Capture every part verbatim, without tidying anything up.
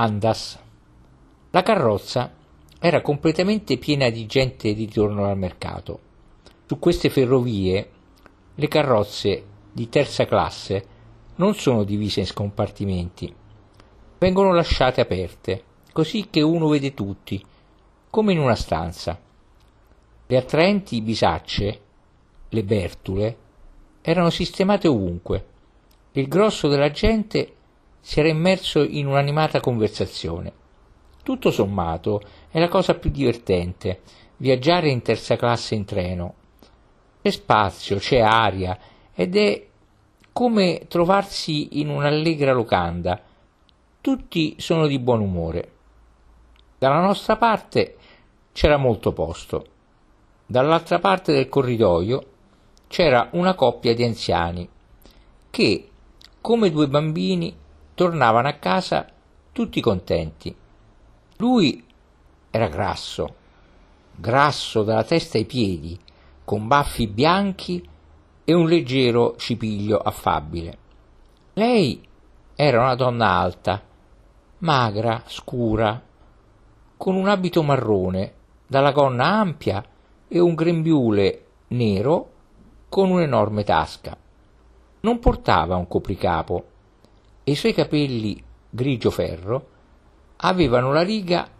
Màndas. La carrozza era completamente piena di gente di torno al mercato. Su queste ferrovie le carrozze di terza classe non sono divise in scompartimenti, vengono lasciate aperte, così che uno vede tutti, come in una stanza. Le attraenti bisacce, le bertule, erano sistemate ovunque. Il grosso della gente si era immerso in un'animata conversazione. Tutto sommato è la cosa più divertente, viaggiare in terza classe in treno. C'è spazio, c'è aria ed è come trovarsi in un'allegra locanda. Tutti sono di buon umore. Dalla nostra parte c'era molto posto. Dall'altra parte del corridoio c'era una coppia di anziani che, come due bambini, tornavano a casa tutti contenti. Lui era grasso, grasso dalla testa ai piedi, con baffi bianchi e un leggero cipiglio affabile. Lei era una donna alta, magra, scura, con un abito marrone, dalla gonna ampia e un grembiule nero con un'enorme tasca. Non portava un copricapo e i suoi capelli grigio ferro avevano la riga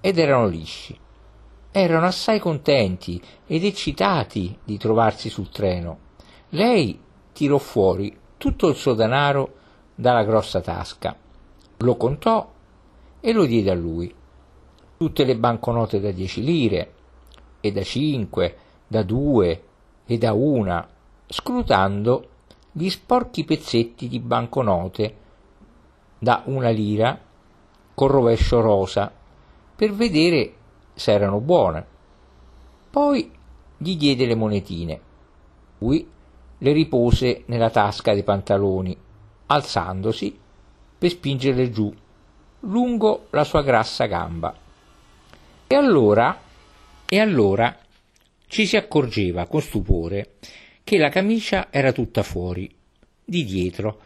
ed erano lisci. Erano assai contenti ed eccitati di trovarsi sul treno. Lei tirò fuori tutto il suo denaro dalla grossa tasca, lo contò e lo diede a lui. Tutte le banconote da dieci lire e da cinque, da due e da una, scrutando gli sporchi pezzetti di banconote da una lira col rovescio rosa per vedere se erano buone. Poi gli diede le monetine. Lui le ripose nella tasca dei pantaloni, alzandosi per spingerle giù lungo la sua grassa gamba. E allora, e allora ci si accorgeva con stupore che la camicia era tutta fuori, di dietro,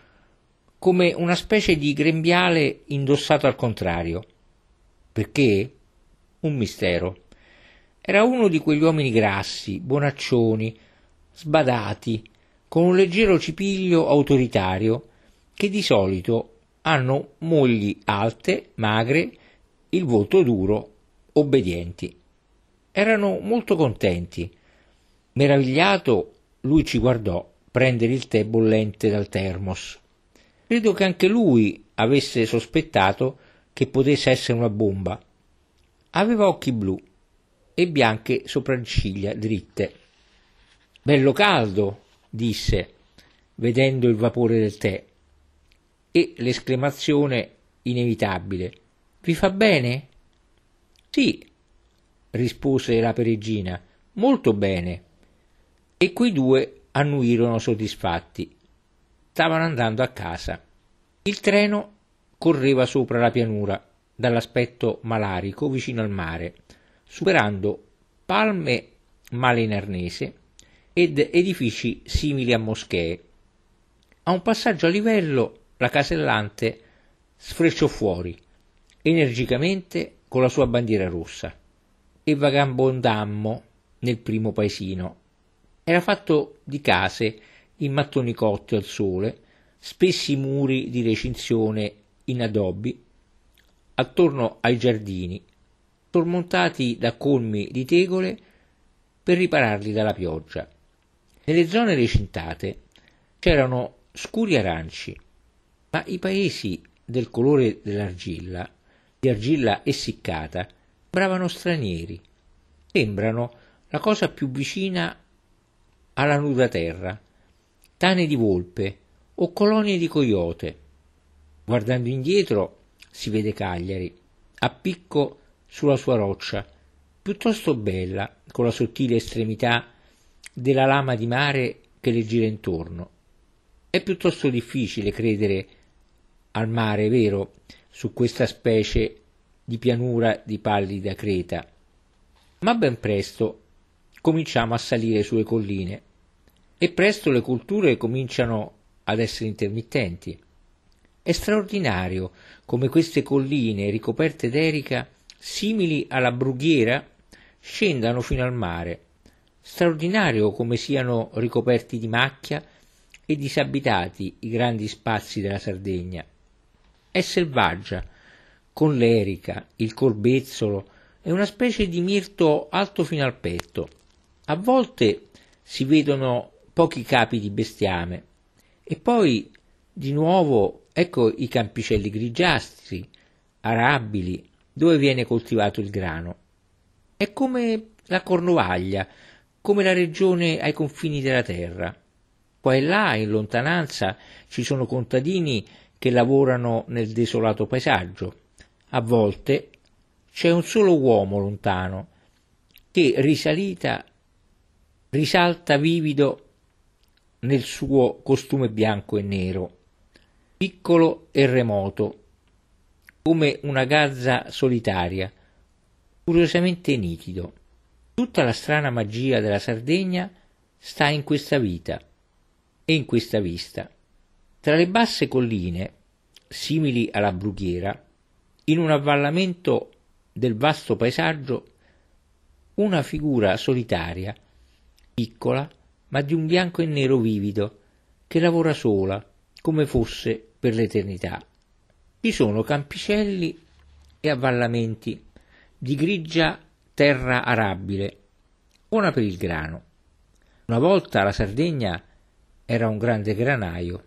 come una specie di grembiale indossato al contrario. Perché? Un mistero. Era uno di quegli uomini grassi, bonaccioni, sbadati, con un leggero cipiglio autoritario, che di solito hanno mogli alte, magre, il volto duro, obbedienti. Erano molto contenti. Meravigliato, lui ci guardò prendere il tè bollente dal termos. Credo che anche lui avesse sospettato che potesse essere una bomba. Aveva occhi blu e bianche sopracciglia dritte. «Bello caldo», disse, vedendo il vapore del tè, e l'esclamazione inevitabile: «Vi fa bene?» «Sì», rispose la peregrina, «molto bene». E quei due annuirono soddisfatti. Stavano andando a casa. Il treno correva sopra la pianura, dall'aspetto malarico, vicino al mare, superando palme male in arnese ed edifici simili a moschee. A un passaggio a livello la casellante sfrecciò fuori, energicamente, con la sua bandiera rossa, e vagabondammo nel primo paesino. Era fatto di case in mattoni cotti al sole, spessi muri di recinzione in addobbi, attorno ai giardini, sormontati da colmi di tegole per ripararli dalla pioggia. Nelle zone recintate c'erano scuri aranci, ma i paesi del colore dell'argilla, di argilla essiccata, sembravano stranieri. Sembrano la cosa più vicina alla nuda terra, tane di volpe o colonie di coyote. Guardando indietro si vede Cagliari, a picco sulla sua roccia, piuttosto bella con la sottile estremità della lama di mare che le gira intorno. È piuttosto difficile credere al mare vero su questa specie di pianura di pallida creta, ma ben presto cominciamo a salire sulle colline e presto le colture cominciano ad essere intermittenti. È straordinario come queste colline ricoperte d'erica, simili alla brughiera, scendano fino al mare. Straordinario come siano ricoperti di macchia e disabitati i grandi spazi della Sardegna. È selvaggia, con l'erica, il corbezzolo e una specie di mirto alto fino al petto. A volte si vedono pochi capi di bestiame e poi di nuovo ecco i campicelli grigiastri, arabili, dove viene coltivato il grano. È come la Cornovaglia, come la regione ai confini della terra. Qua e là, in lontananza, ci sono contadini che lavorano nel desolato paesaggio. A volte c'è un solo uomo lontano, che risalita, risalta vivido nel suo costume bianco e nero, piccolo e remoto, come una gazza solitaria, curiosamente nitido. Tutta la strana magia della Sardegna sta in questa vita e in questa vista. Tra le basse colline, simili alla brughiera, in un avvallamento del vasto paesaggio, una figura solitaria, piccola, ma di un bianco e nero vivido, che lavora sola, come fosse per l'eternità. Ci sono campicelli e avvallamenti di grigia terra arabile, buona per il grano. Una volta la Sardegna era un grande granaio,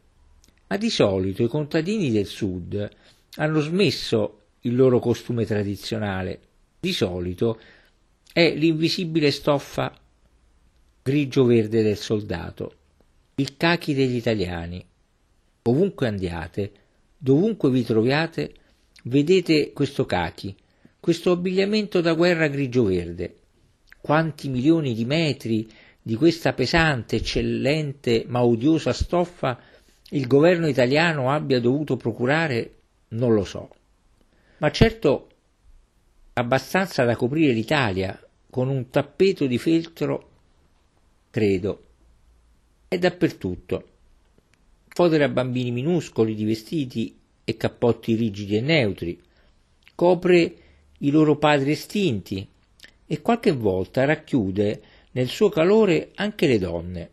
ma di solito i contadini del sud hanno smesso il loro costume tradizionale. Di solito è l'invisibile stoffa grigio-verde del soldato, il cachi degli italiani. Ovunque andiate, dovunque vi troviate, vedete questo cachi, questo abbigliamento da guerra grigio-verde. Quanti milioni di metri di questa pesante, eccellente, ma odiosa stoffa il governo italiano abbia dovuto procurare, non lo so. Ma certo abbastanza da coprire l'Italia con un tappeto di feltro, credo. È dappertutto. Fodere a bambini minuscoli di vestiti e cappotti rigidi e neutri, copre i loro padri estinti e qualche volta racchiude nel suo calore anche le donne.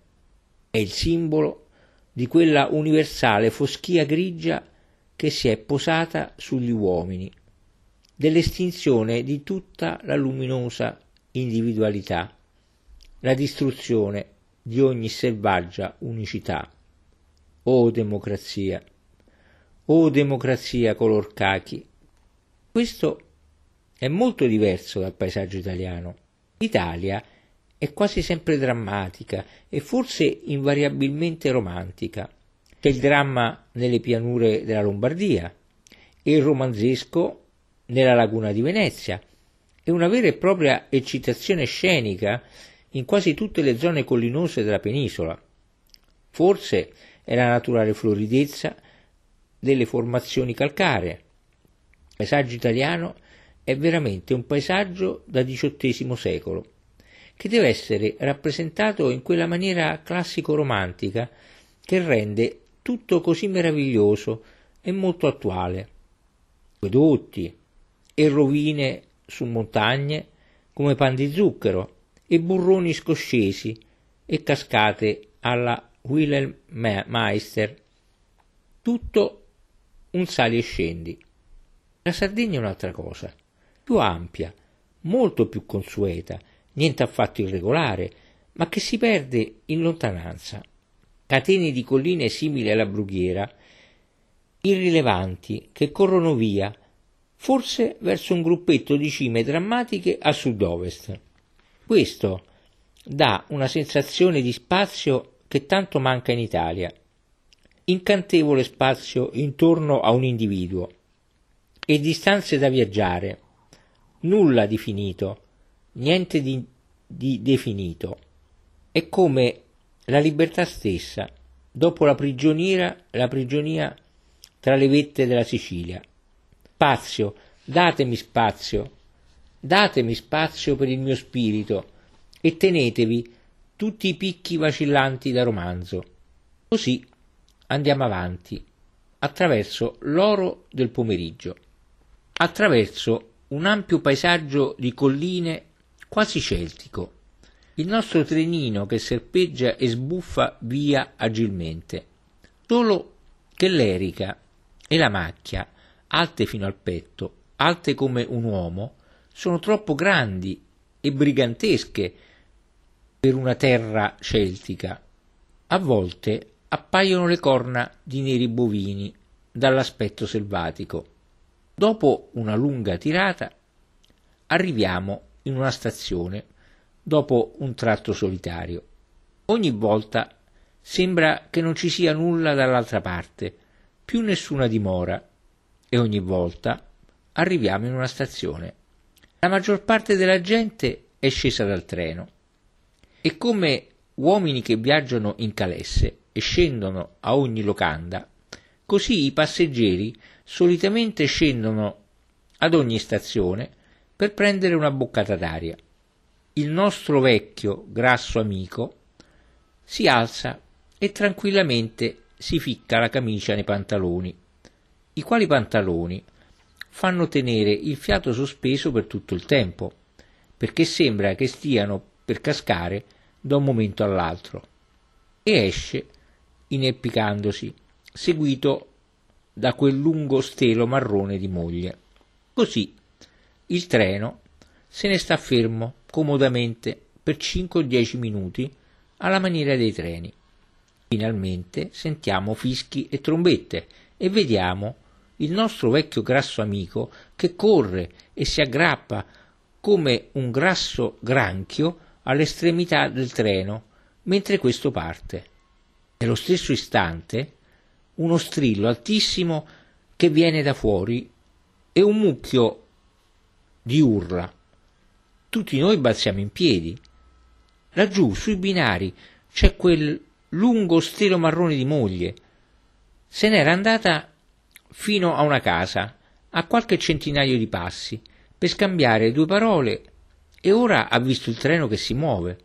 È il simbolo di quella universale foschia grigia che si è posata sugli uomini, dell'estinzione di tutta la luminosa individualità, la distruzione di ogni selvaggia unicità. O democrazia, o democrazia color cachi. Questo è molto diverso dal paesaggio italiano. L'Italia è quasi sempre drammatica e forse invariabilmente romantica. C'è il dramma nelle pianure della Lombardia e il romanzesco nella laguna di Venezia. È una vera e propria eccitazione scenica in quasi tutte le zone collinose della penisola. Forse è la naturale floridezza delle formazioni calcaree. Il paesaggio italiano è veramente un paesaggio da diciottesimo secolo, che deve essere rappresentato in quella maniera classico-romantica che rende tutto così meraviglioso e molto attuale. Acquedotti e rovine su montagne come pan di zucchero e burroni scoscesi e cascate alla Wilhelm Meister, tutto un sali e scendi. La Sardegna è un'altra cosa, più ampia, molto più consueta, niente affatto irregolare, ma che si perde in lontananza. Catene di colline simili alla brughiera, irrilevanti, che corrono via, forse verso un gruppetto di cime drammatiche a sud-ovest. Questo dà una sensazione di spazio che tanto manca in Italia. Incantevole spazio intorno a un individuo e distanze da viaggiare, nulla di finito, niente di, di definito. È come la libertà stessa dopo la prigioniera la prigionia tra le vette della Sicilia. Spazio, datemi spazio, datemi spazio per il mio spirito e tenetevi tutti i picchi vacillanti da romanzo. Così andiamo avanti, attraverso l'oro del pomeriggio, attraverso un ampio paesaggio di colline quasi celtico, il nostro trenino che serpeggia e sbuffa via agilmente, solo che l'erica e la macchia, alte fino al petto, alte come un uomo, sono troppo grandi e brigantesche per una terra celtica. A volte appaiono le corna di neri bovini dall'aspetto selvatico. Dopo una lunga tirata arriviamo in una stazione dopo un tratto solitario. Ogni volta sembra che non ci sia nulla dall'altra parte, più nessuna dimora, e ogni volta arriviamo in una stazione. La maggior parte della gente è scesa dal treno e, come uomini che viaggiano in calesse e scendono a ogni locanda, così i passeggeri solitamente scendono ad ogni stazione per prendere una boccata d'aria. Il nostro vecchio grasso amico si alza e tranquillamente si ficca la camicia nei pantaloni, i quali pantaloni fanno tenere il fiato sospeso per tutto il tempo, perché sembra che stiano per cascare da un momento all'altro, e esce ineppicandosi, seguito da quel lungo stelo marrone di moglie. Così il treno se ne sta fermo comodamente per cinque o dieci minuti alla maniera dei treni. Finalmente sentiamo fischi e trombette e vediamo il nostro vecchio grasso amico che corre e si aggrappa come un grasso granchio all'estremità del treno mentre questo parte. Nello stesso istante uno strillo altissimo che viene da fuori e un mucchio di urla. Tutti noi balziamo in piedi. Laggiù sui binari c'è quel lungo stelo marrone di moglie. Se n'era andata fino a una casa a qualche centinaio di passi per scambiare due parole, e ora ha visto il treno che si muove.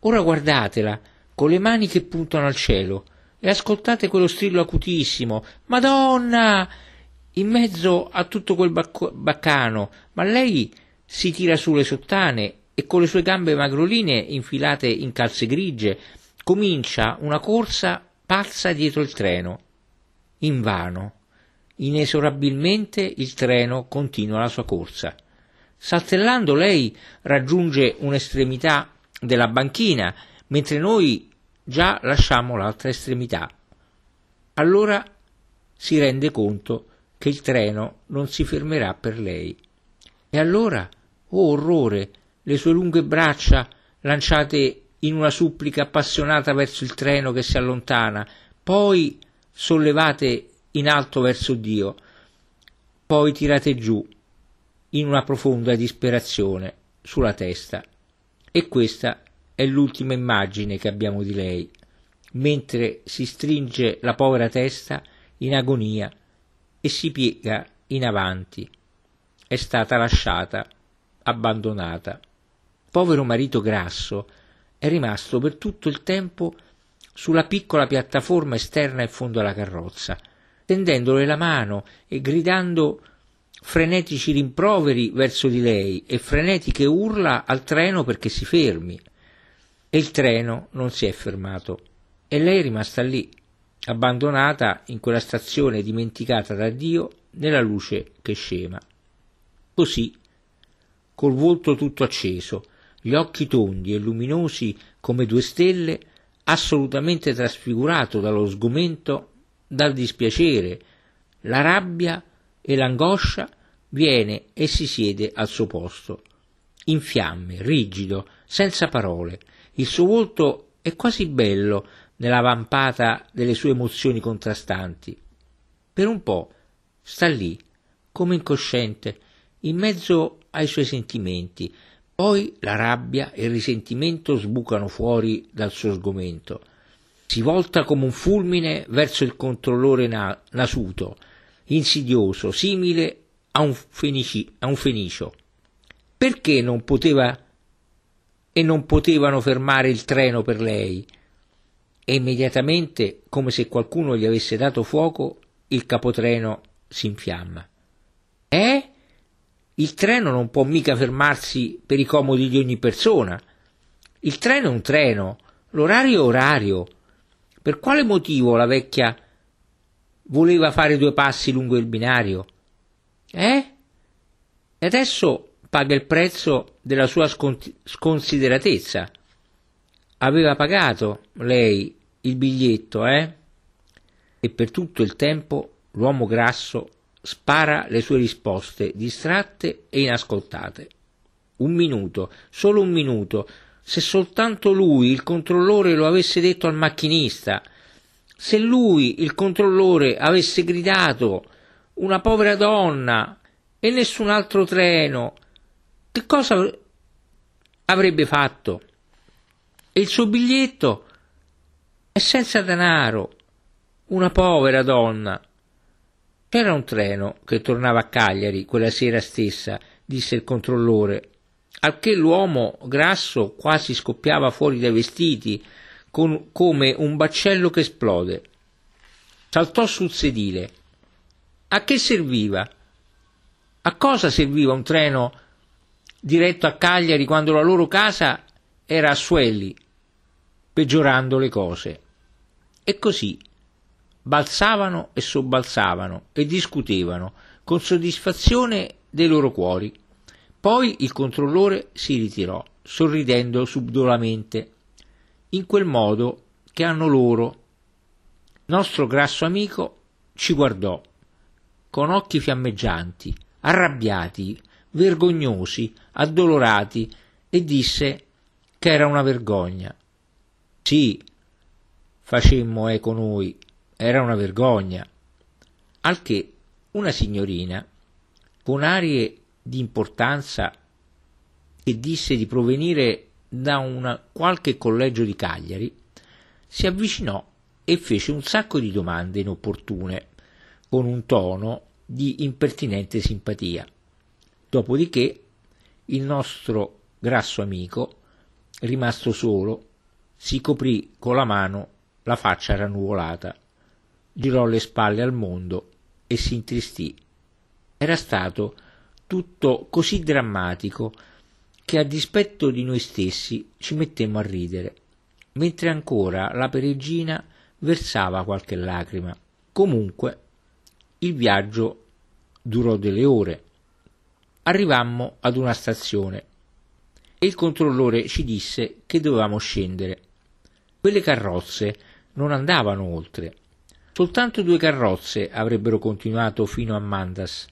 Ora guardatela con le mani che puntano al cielo e ascoltate quello strillo acutissimo: Madonna! In mezzo a tutto quel baccano, ma lei si tira su le sottane e con le sue gambe magroline infilate in calze grigie comincia una corsa pazza dietro il treno. Invano, inesorabilmente il treno continua la sua corsa. Saltellando lei raggiunge un'estremità della banchina, mentre noi già lasciamo l'altra estremità. Allora si rende conto che il treno non si fermerà per lei. E allora, oh orrore, le sue lunghe braccia lanciate in una supplica appassionata verso il treno che si allontana, poi sollevate in alto verso Dio, poi tirate giù in una profonda disperazione sulla testa. E questa è l'ultima immagine che abbiamo di lei, mentre si stringe la povera testa in agonia e si piega in avanti. È stata lasciata, abbandonata. Povero marito grasso è rimasto per tutto il tempo sulla piccola piattaforma esterna in fondo alla carrozza, tendendole la mano e gridando frenetici rimproveri verso di lei e frenetiche urla al treno perché si fermi. E il treno non si è fermato e lei è rimasta lì, abbandonata in quella stazione dimenticata da Dio nella luce che scema. Così, col volto tutto acceso, gli occhi tondi e luminosi come due stelle, assolutamente trasfigurato dallo sgomento, dal dispiacere, la rabbia e l'angoscia, viene e si siede al suo posto, in fiamme, rigido, senza parole. Il suo volto è quasi bello nella vampata delle sue emozioni contrastanti. Per un po' sta lì, come incosciente, in mezzo ai suoi sentimenti. Poi la rabbia e il risentimento sbucano fuori dal suo sgomento. Si volta come un fulmine verso il controllore na- nasuto, insidioso, simile a un, fenici- a un fenicio. Perché non poteva e non potevano fermare il treno per lei? E immediatamente, come se qualcuno gli avesse dato fuoco, Il capotreno si infiamma. Eh? Il treno non può mica fermarsi per i comodi di ogni persona. Il treno è un treno, l'orario è orario. Per quale motivo la vecchia voleva fare due passi lungo il binario? Eh? E adesso paga il prezzo della sua scont- sconsideratezza. Aveva pagato, lei, il biglietto, eh? E per tutto il tempo l'uomo grasso spara le sue risposte distratte e inascoltate. Un minuto, solo un minuto. Se soltanto lui, il controllore, lo avesse detto al macchinista, se lui, il controllore, avesse gridato una povera donna e nessun altro treno, che cosa avrebbe fatto? E il suo biglietto è senza denaro, una povera donna. C'era un treno che tornava a Cagliari quella sera stessa, disse il controllore, al che l'uomo grasso quasi scoppiava fuori dai vestiti con, come un baccello che esplode. Saltò sul sedile. A che serviva? A cosa serviva un treno diretto a Cagliari quando la loro casa era a Suelli, peggiorando le cose? E così balzavano e sobbalzavano e discutevano con soddisfazione dei loro cuori. Poi il controllore si ritirò, sorridendo subdolamente, in quel modo che hanno loro. Nostro grasso amico ci guardò, con occhi fiammeggianti, arrabbiati, vergognosi, addolorati, e disse che era una vergogna. Sì, facemmo eco noi, era una vergogna. Al che una signorina, con arie di importanza, che disse di provenire da una qualche collegio di Cagliari, si avvicinò e fece un sacco di domande inopportune con un tono di impertinente simpatia. Dopodiché il nostro grasso amico, rimasto solo, si coprì con la mano la faccia rannuvolata, girò le spalle al mondo e si intristì. Era stato tutto così drammatico che, a dispetto di noi stessi, ci mettemmo a ridere, mentre ancora la peregrina versava qualche lacrima. Comunque il viaggio durò delle ore. Arrivammo ad una stazione e il controllore ci disse che dovevamo scendere. Quelle carrozze non andavano oltre. Soltanto due carrozze avrebbero continuato fino a Màndas.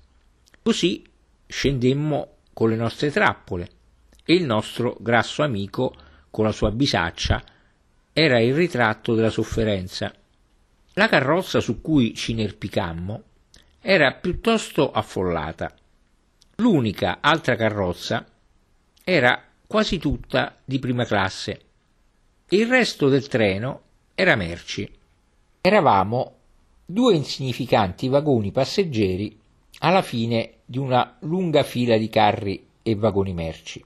Così scendemmo con le nostre trappole e il nostro grasso amico, con la sua bisaccia, era il ritratto della sofferenza. La carrozza su cui ci inerpicammo era piuttosto affollata. L'unica altra carrozza era quasi tutta di prima classe. Il resto del treno era merci. Eravamo due insignificanti vagoni passeggeri alla fine di una lunga fila di carri e vagoni merci.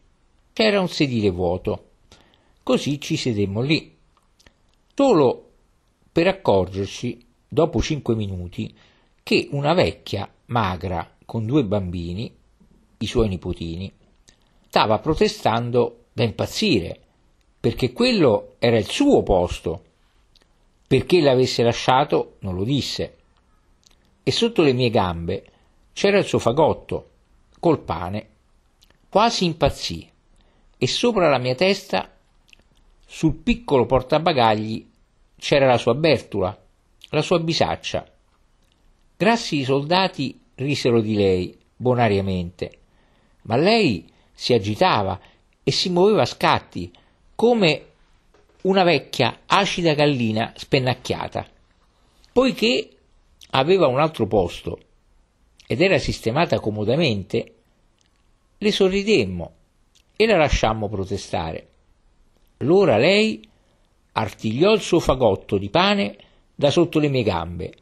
C'era un sedile vuoto, così ci sedemmo lì, solo per accorgerci, dopo cinque minuti, che una vecchia magra con due bambini, i suoi nipotini, stava protestando da impazzire, perché quello era il suo posto. Perché l'avesse lasciato non lo disse. E sotto le mie gambe c'era il suo fagotto col pane. Quasi impazzì, e sopra la mia testa, sul piccolo portabagagli, c'era la sua bertula, la sua bisaccia. Grassi soldati risero di lei bonariamente, ma lei si agitava e si muoveva a scatti come una vecchia acida gallina spennacchiata. Poiché aveva un altro posto ed era sistemata comodamente, le sorridemmo e la lasciammo protestare. Allora lei artigliò il suo fagotto di pane da sotto le mie gambe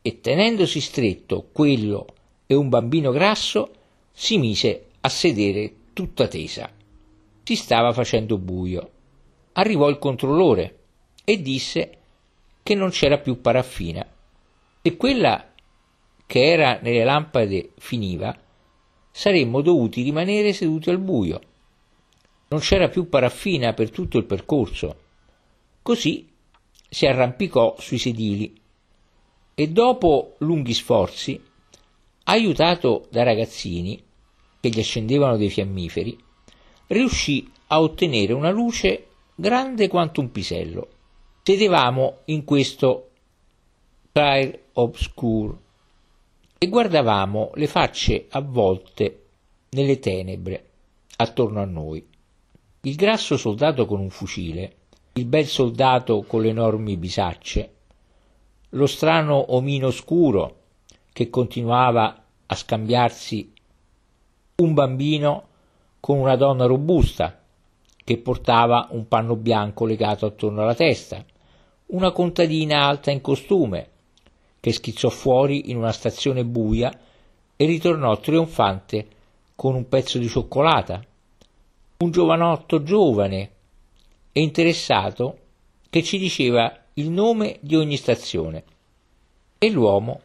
e, tenendosi stretto quello e un bambino grasso, si mise a sedere tutta tesa. Si stava facendo buio. Arrivò il controllore e disse che non c'era più paraffina e quella che era nelle lampade finiva, saremmo dovuti rimanere seduti al buio. Non c'era più paraffina per tutto il percorso. Così si arrampicò sui sedili e dopo lunghi sforzi, aiutato da ragazzini che gli accendevano dei fiammiferi, riuscì a ottenere una luce grande quanto un pisello. Sedevamo in questo clair obscur e guardavamo le facce avvolte nelle tenebre attorno a noi. Il grasso soldato con un fucile, il bel soldato con le enormi bisacce, lo strano omino scuro che continuava a scambiarsi, un bambino con una donna robusta che portava un panno bianco legato attorno alla testa, una contadina alta in costume che schizzò fuori in una stazione buia e ritornò trionfante con un pezzo di cioccolata, un giovanotto giovane e interessato che ci diceva il nome di ogni stazione, e l'uomo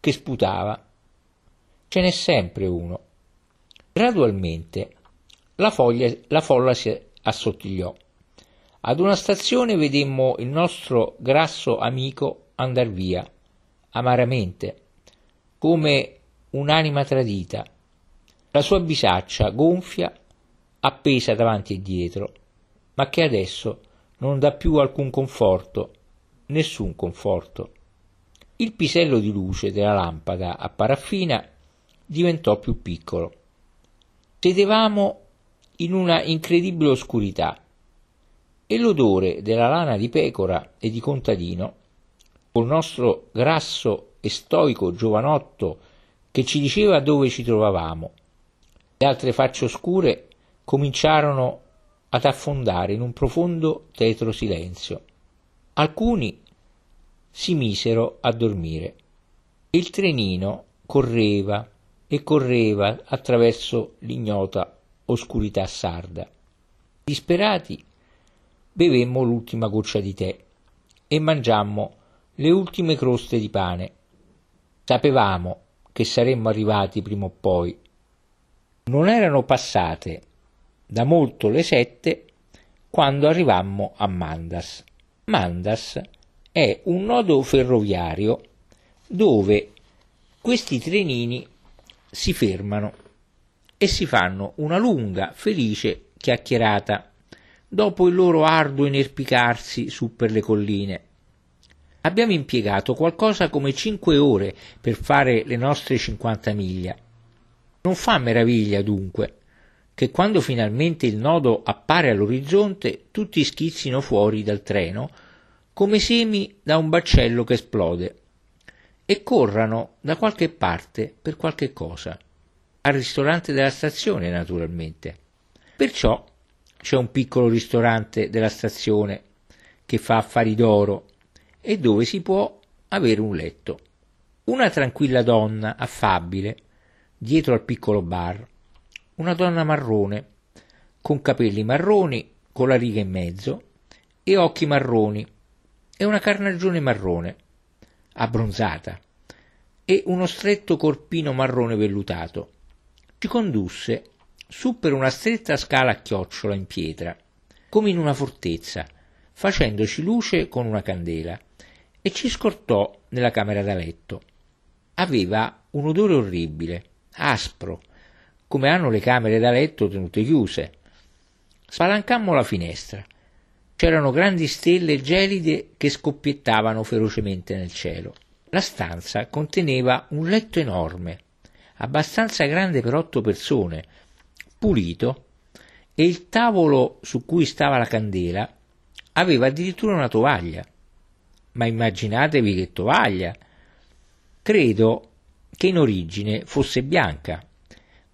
che sputava. Ce n'è sempre uno. Gradualmente la, foglia, la folla si assottigliò. Ad una stazione vedemmo il nostro grasso amico andar via, amaramente, come un'anima tradita, la sua bisaccia gonfia appesa davanti e dietro, ma che adesso non dà più alcun conforto, nessun conforto. Il pisello di luce della lampada a paraffina diventò più piccolo. Sedevamo in una incredibile oscurità e l'odore della lana di pecora e di contadino, col nostro grasso e stoico giovanotto che ci diceva dove ci trovavamo. Le altre facce oscure cominciarono ad affondare in un profondo tetro silenzio. Alcuni si misero a dormire. Il trenino correva e correva attraverso l'ignota oscurità sarda. Disperati, bevemmo l'ultima goccia di tè e mangiammo le ultime croste di pane. Sapevamo che saremmo arrivati prima o poi. Non erano passate da molto le sette quando arrivammo a Màndas. Màndas è un nodo ferroviario dove questi trenini si fermano e si fanno una lunga, felice chiacchierata dopo il loro arduo inerpicarsi su per le colline. Abbiamo impiegato qualcosa come cinque ore per fare le nostre cinquanta miglia. Non fa meraviglia dunque che quando finalmente il nodo appare all'orizzonte tutti schizzino fuori dal treno come semi da un baccello che esplode, e corrano da qualche parte per qualche cosa, al ristorante della stazione naturalmente. Perciò c'è un piccolo ristorante della stazione che fa affari d'oro e dove si può avere un letto. Una tranquilla donna affabile, dietro al piccolo bar, una donna marrone, con capelli marroni, con la riga in mezzo, e occhi marroni, e una carnagione marrone, abbronzata, e uno stretto corpino marrone vellutato. Ci condusse su per una stretta scala a chiocciola in pietra, come in una fortezza, facendoci luce con una candela, e ci scortò nella camera da letto. Aveva un odore orribile, aspro, come hanno le camere da letto tenute chiuse. Spalancammo la finestra. C'erano grandi stelle gelide che scoppiettavano ferocemente nel cielo. La stanza conteneva un letto enorme, abbastanza grande per otto persone, pulito, e il tavolo su cui stava la candela aveva addirittura una tovaglia. Ma immaginatevi che tovaglia! Credo che in origine fosse bianca,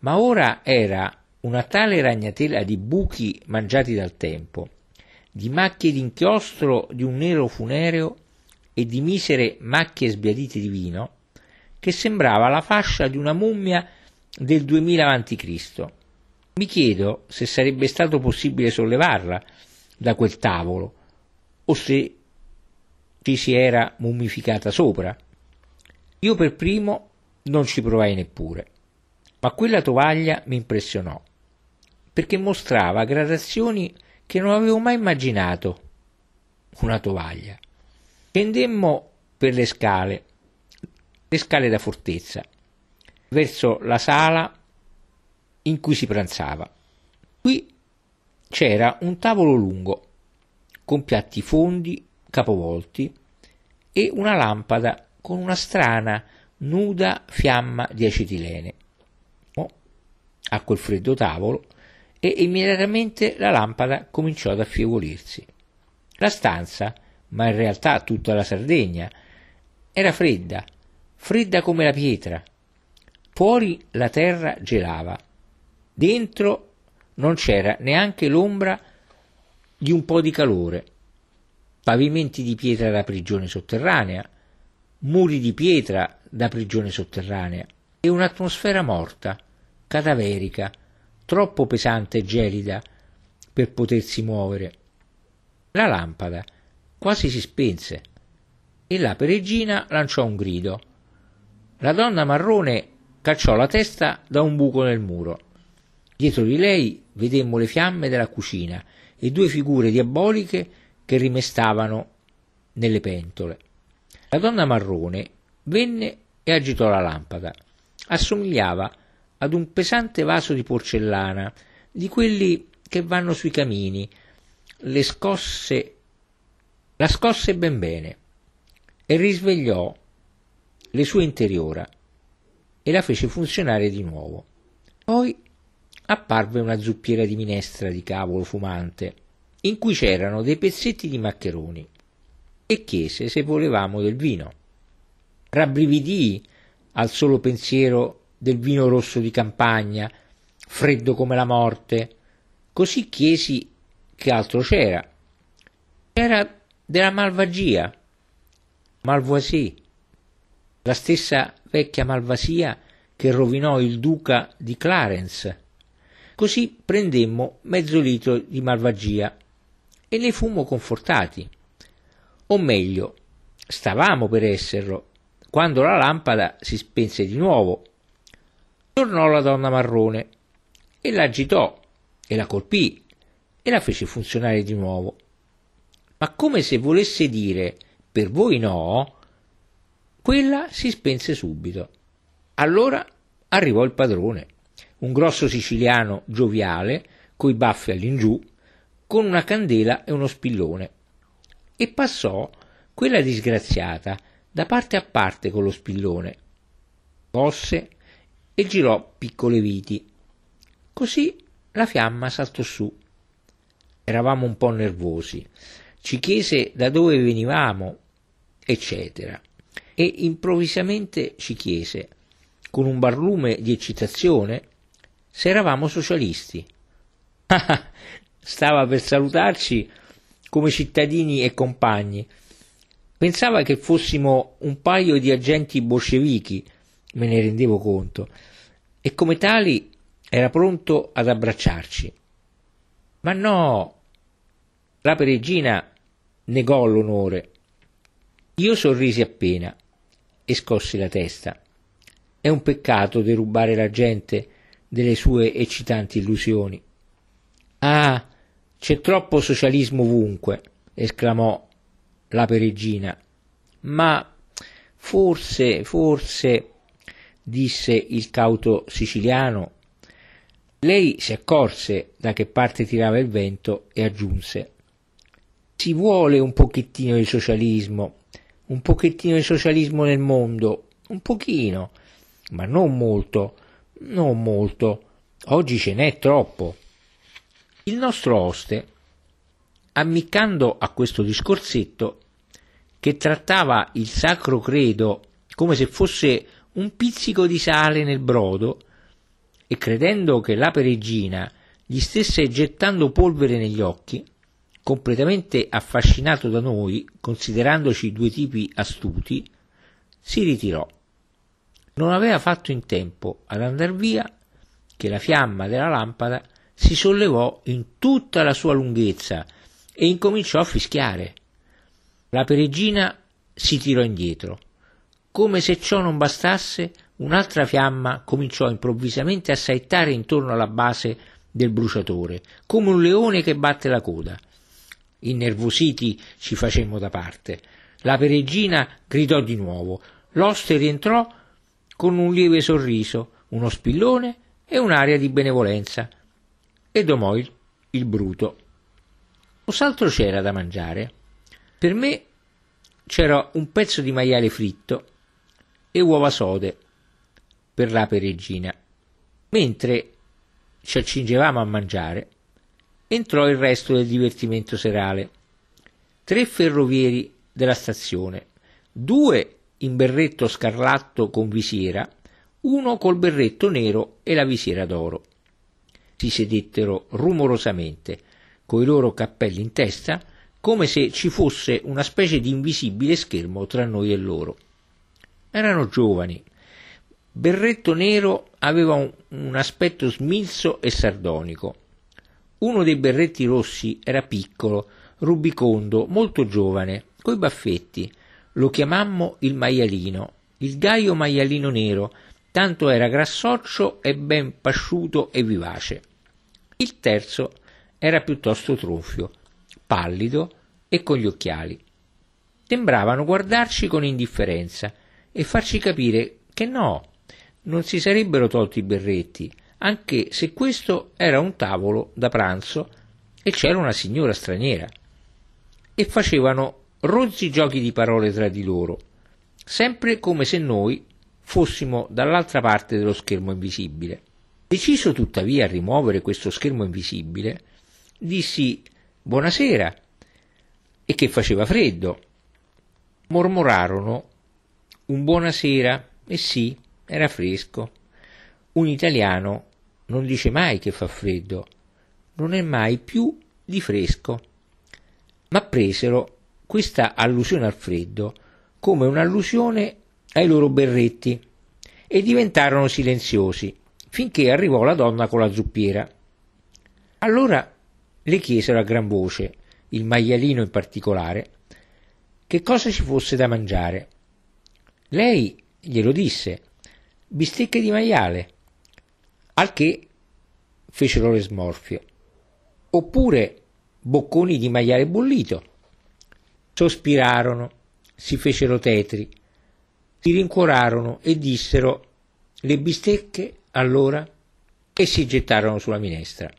ma ora era una tale ragnatela di buchi mangiati dal tempo, di macchie d'inchiostro di un nero funereo e di misere macchie sbiadite di vino, che sembrava la fascia di una mummia del duemila avanti Cristo. Mi chiedo se sarebbe stato possibile sollevarla da quel tavolo, o se ci si era mummificata sopra. Io per primo Non ci provai neppure, ma quella tovaglia mi impressionò, perché mostrava gradazioni che non avevo mai immaginato. Una tovaglia. Scendemmo per le scale, le scale da fortezza, verso la sala in cui si pranzava. Qui c'era un tavolo lungo, con piatti fondi, capovolti, e una lampada con una strana, nuda fiamma di acetilene. A quel freddo tavolo, e immediatamente la lampada cominciò ad affievolirsi. La stanza, ma in realtà tutta la Sardegna, era fredda, fredda come la pietra. Fuori la terra gelava, dentro non c'era neanche l'ombra di un po' di calore. Pavimenti di pietra da prigione sotterranea, muri di pietra da prigione sotterranea, e un'atmosfera morta, cadaverica, troppo pesante e gelida per potersi muovere. La lampada quasi si spense e la peregrina lanciò un grido. La donna marrone cacciò la testa da un buco nel muro. Dietro di lei vedemmo le fiamme della cucina e due figure diaboliche che rimestavano nelle pentole. La donna marrone venne e agitò la lampada. Assomigliava ad un pesante vaso di porcellana, di quelli che vanno sui camini. Le scosse, la scosse ben bene, e risvegliò le sue interiora e la fece funzionare di nuovo. Poi apparve una zuppiera di minestra di cavolo fumante, in cui c'erano dei pezzetti di maccheroni, e chiese se volevamo del vino. Rabbrividii al solo pensiero del vino rosso di campagna, freddo come la morte. Così chiesi che altro c'era. C'era della Malvagia, Malvoisie, la stessa vecchia Malvasia che rovinò il duca di Clarence. Così prendemmo mezzo litro di Malvagia e ne fummo confortati. O meglio, stavamo per esserlo, quando la lampada si spense di nuovo. Tornò la donna marrone e la agitò e la colpì e la fece funzionare di nuovo, ma come se volesse dire per voi no, quella si spense subito. Allora arrivò il padrone, un grosso siciliano gioviale coi baffi all'ingiù, con una candela e uno spillone, e passò quella disgraziata da parte a parte con lo spillone, cosse e girò piccole viti. Così la fiamma saltò su. Eravamo un po' nervosi, ci chiese da dove venivamo, eccetera, e improvvisamente ci chiese, con un barlume di eccitazione, se eravamo socialisti. Stava per salutarci come cittadini e compagni. Pensava che fossimo un paio di agenti bolscevichi, me ne rendevo conto, e come tali era pronto ad abbracciarci. Ma no, la peregrina negò l'onore. Io sorrisi appena e scossi la testa. È un peccato derubare la gente delle sue eccitanti illusioni. Ah, c'è troppo socialismo ovunque, esclamò la peregrina. Ma forse, forse... disse il cauto siciliano. Lei si accorse da che parte tirava il vento e aggiunse: si vuole un pochettino di socialismo, un pochettino di socialismo nel mondo, un pochino, ma non molto, non molto. Oggi ce n'è troppo. Il nostro oste, ammiccando a questo discorsetto, che trattava il sacro credo come se fosse un pizzico di sale nel brodo, e credendo che la peregrina gli stesse gettando polvere negli occhi, completamente affascinato da noi, considerandoci due tipi astuti, si ritirò. Non aveva fatto in tempo ad andar via che la fiamma della lampada si sollevò in tutta la sua lunghezza e incominciò a fischiare. La peregrina si tirò indietro. Come se ciò non bastasse, un'altra fiamma cominciò improvvisamente a saettare intorno alla base del bruciatore, come un leone che batte la coda. Innervositi ci facemmo da parte. La peregrina gridò di nuovo. L'oste rientrò con un lieve sorriso, uno spillone e un'aria di benevolenza, e domò il, il bruto. Cos'altro c'era da mangiare? Per me c'era un pezzo di maiale fritto e uova sode per la peregrina. Mentre ci accingevamo a mangiare, entrò il resto del divertimento serale. Tre ferrovieri della stazione, due in berretto scarlatto con visiera, uno col berretto nero e la visiera d'oro. Si sedettero rumorosamente, coi loro cappelli in testa, come se ci fosse una specie di invisibile schermo tra noi e loro. Erano giovani. Berretto nero aveva un, un aspetto smilzo e sardonico. Uno dei berretti rossi era piccolo, rubicondo, molto giovane, coi baffetti. Lo chiamammo il maialino, il gaio maialino nero, tanto era grassoccio e ben pasciuto e vivace. Il terzo era piuttosto tronfio, pallido e con gli occhiali. Sembravano guardarci con indifferenza e farci capire che no, non si sarebbero tolti i berretti, anche se questo era un tavolo da pranzo e c'era una signora straniera. E facevano rozzi giochi di parole tra di loro, sempre come se noi fossimo dall'altra parte dello schermo invisibile. Deciso tuttavia a rimuovere questo schermo invisibile, dissi «Buonasera» e che faceva freddo. Mormorarono un «Buonasera» e sì, era fresco. Un italiano non dice mai che fa freddo, non è mai più di fresco. Ma presero questa allusione al freddo come un'allusione ai loro berretti e diventarono silenziosi finché arrivò la donna con la zuppiera. Allora le chiesero a gran voce, il maialino in particolare, che cosa ci fosse da mangiare. Lei glielo disse: bistecche di maiale, al che fecero le smorfie, oppure bocconi di maiale bollito. Sospirarono, si fecero tetri, si rincuorarono e dissero: le bistecche allora? E si gettarono sulla minestra.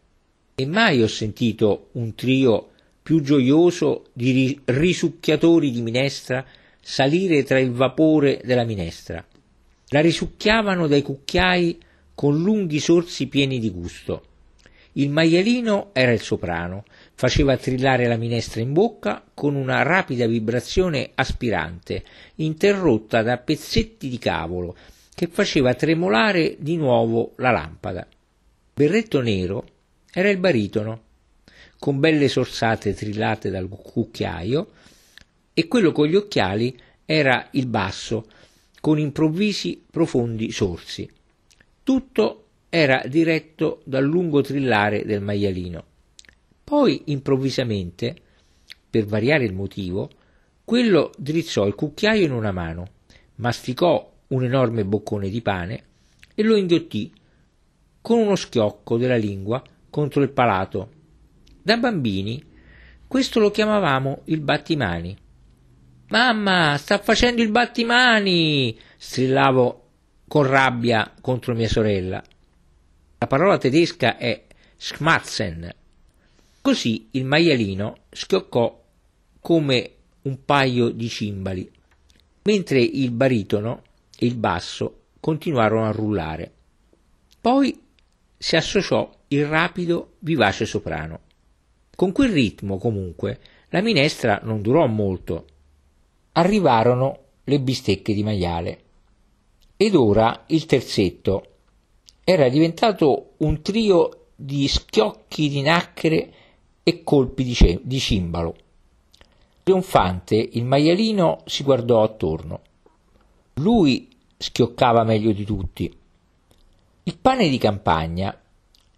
E mai ho sentito un trio più gioioso di risucchiatori di minestra salire tra il vapore della minestra. La risucchiavano dai cucchiai con lunghi sorsi pieni di gusto. Il maialino era il soprano, faceva trillare la minestra in bocca con una rapida vibrazione aspirante, interrotta da pezzetti di cavolo, che faceva tremolare di nuovo la lampada. Berretto nero era il baritono, con belle sorsate trillate dal cucchiaio, e quello con gli occhiali era il basso, con improvvisi profondi sorsi. Tutto era diretto dal lungo trillare del maialino. Poi, improvvisamente, per variare il motivo, quello drizzò il cucchiaio in una mano, masticò un enorme boccone di pane e lo inghiottì con uno schiocco della lingua contro il palato. Da bambini questo lo chiamavamo il battimani. «Mamma, sta facendo il battimani!» strillavo con rabbia contro mia sorella. La parola tedesca è schmatzen. Così il maialino schioccò come un paio di cimbali, mentre il baritono e il basso continuarono a rullare. Poi si associò il rapido, vivace soprano. Con quel ritmo, comunque, la minestra non durò molto. Arrivarono le bistecche di maiale. Ed ora il terzetto era diventato un trio di schiocchi di nacchere e colpi di, ce- di cimbalo. Trionfante, il maialino si guardò attorno. Lui schioccava meglio di tutti. Il pane di campagna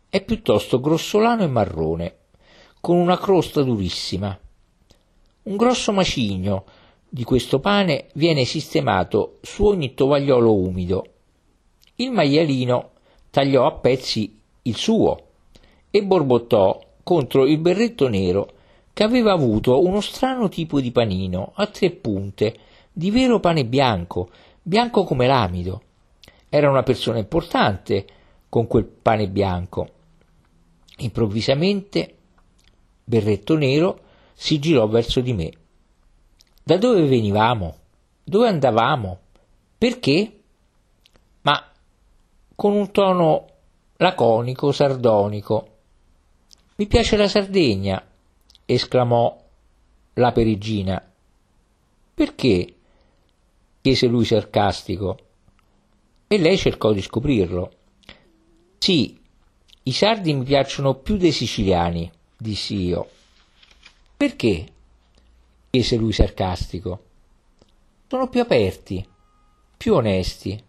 è piuttosto grossolano e marrone, con una crosta durissima. Un grosso macigno di questo pane viene sistemato su ogni tovagliolo umido Il maialino tagliò a pezzi il suo e borbottò contro il berretto nero, che aveva avuto uno strano tipo di panino a tre punte, di vero pane bianco, bianco come l'amido. Era una persona importante con quel pane bianco. Improvvisamente berretto nero si girò verso di me. Da dove venivamo? Dove andavamo? Perché? Ma con un tono laconico, sardonico. Mi piace la Sardegna, esclamò la perigina. Perché? Chiese lui sarcastico. E lei cercò di scoprirlo. Sì, i sardi mi piacciono più dei siciliani, dissi io. Perché? Chiese lui sarcastico. Sono più aperti, più onesti.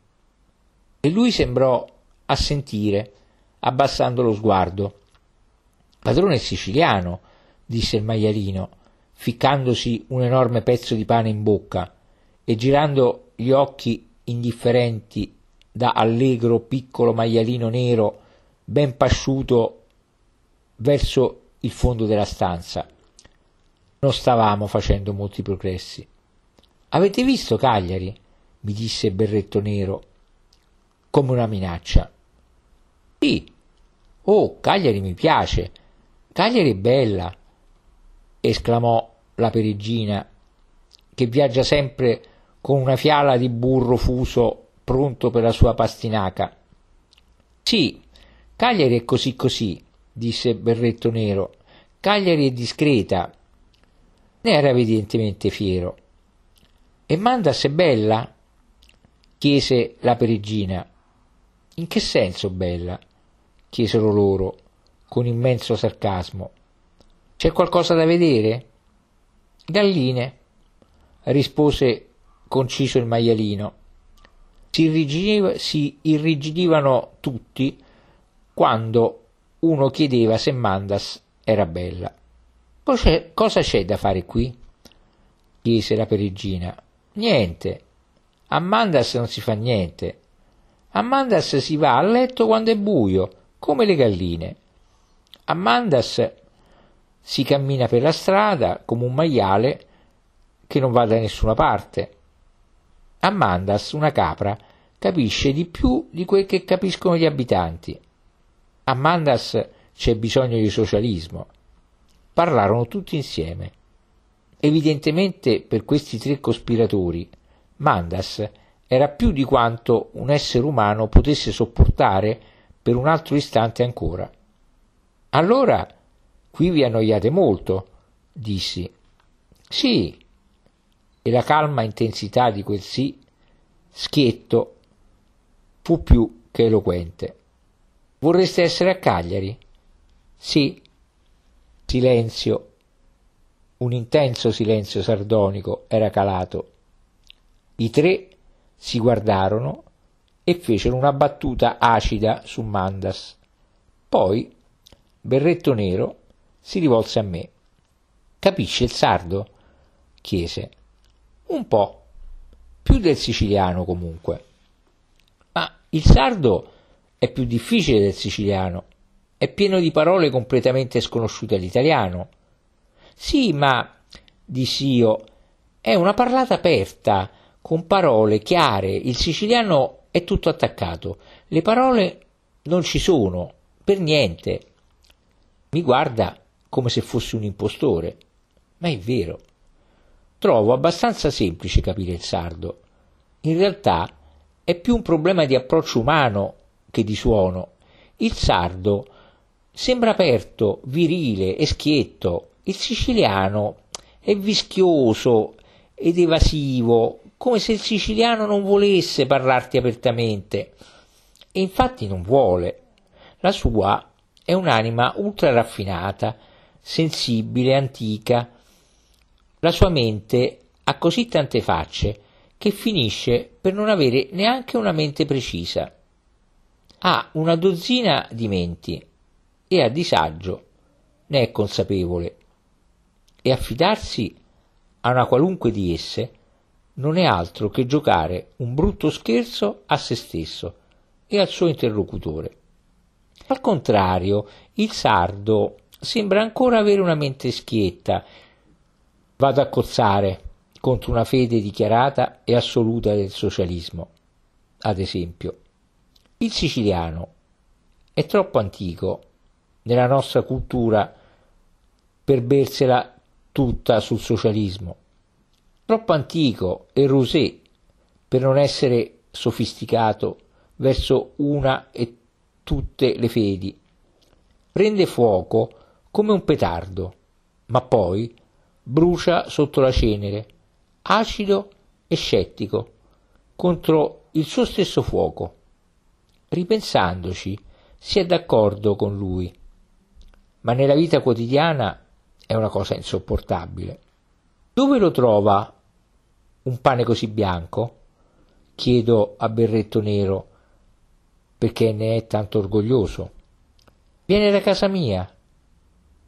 E lui sembrò assentire, abbassando lo sguardo. Padrone siciliano, disse il maialino, ficcandosi un enorme pezzo di pane in bocca e girando gli occhi indifferenti da allegro piccolo maialino nero ben pasciuto verso il fondo della stanza. Non stavamo facendo molti progressi. Avete visto Cagliari? Mi disse berretto nero come una minaccia. Sì. Oh, Cagliari mi piace. Cagliari è bella, esclamò la perigina, che viaggia sempre con una fiala di burro fuso pronto per la sua pastinaca. Sì, Cagliari è così così, disse berretto nero. Cagliari è discreta. Ne era evidentemente fiero. E Màndas è bella? Chiese la perigina. In che senso bella? Chiesero loro con immenso sarcasmo. C'è qualcosa da vedere? Galline, rispose conciso il maialino. Si, irrigidiva, si irrigidivano tutti quando uno chiedeva se Màndas era bella. Cos'è, cosa c'è da fare qui? Chiese la perigina. Niente. A Màndas non si fa niente. A Màndas si va a letto quando è buio, come le galline. A Màndas si cammina per la strada come un maiale che non va da nessuna parte. A Màndas una capra capisce di più di quel che capiscono gli abitanti. A Màndas c'è bisogno di socialismo. Parlarono tutti insieme. Evidentemente per questi tre cospiratori Màndas era più di quanto un essere umano potesse sopportare per un altro istante ancora. Allora qui vi annoiate molto, dissi. Sì, e la calma intensità di quel sì schietto fu più che eloquente. Vorreste essere a Cagliari? Sì. Silenzio. Un intenso silenzio sardonico era calato. I tre si guardarono e fecero una battuta acida su Màndas. Poi berretto nero si rivolse a me. Capisce il sardo? Chiese. Un po', più del siciliano comunque. Ma il sardo è più difficile del siciliano, è pieno di parole completamente sconosciute all'italiano. Sì, ma, dissi io, è una parlata aperta, con parole chiare. Il siciliano è tutto attaccato, le parole non ci sono, per niente. Mi guarda come se fossi un impostore, ma è vero. Trovo abbastanza semplice capire il sardo. In realtà è più un problema di approccio umano che di suono. Il sardo sembra aperto, virile e schietto. Il siciliano è vischioso ed evasivo, come se il siciliano non volesse parlarti apertamente. E infatti non vuole. La sua è un'anima ultra raffinata, sensibile, antica. La sua mente ha così tante facce che finisce per non avere neanche una mente precisa. Ha una dozzina di menti e a disagio ne è consapevole. E affidarsi a una qualunque di esse non è altro che giocare un brutto scherzo a se stesso, e al suo interlocutore. Al contrario, il sardo sembra ancora avere una mente schietta. Vado a cozzare contro una fede dichiarata e assoluta del socialismo, ad esempio. Il siciliano è troppo antico nella nostra cultura per bersela tutta sul socialismo, troppo antico e rusé per non essere sofisticato verso una e tutte le fedi. Prende fuoco come un petardo, ma poi brucia sotto la cenere, acido e scettico, contro il suo stesso fuoco. Ripensandoci, si è d'accordo con lui, ma nella vita quotidiana è una cosa insopportabile. Dove lo trova un pane così bianco? Chiedo a Berretto Nero, perché ne è tanto orgoglioso. Viene da casa mia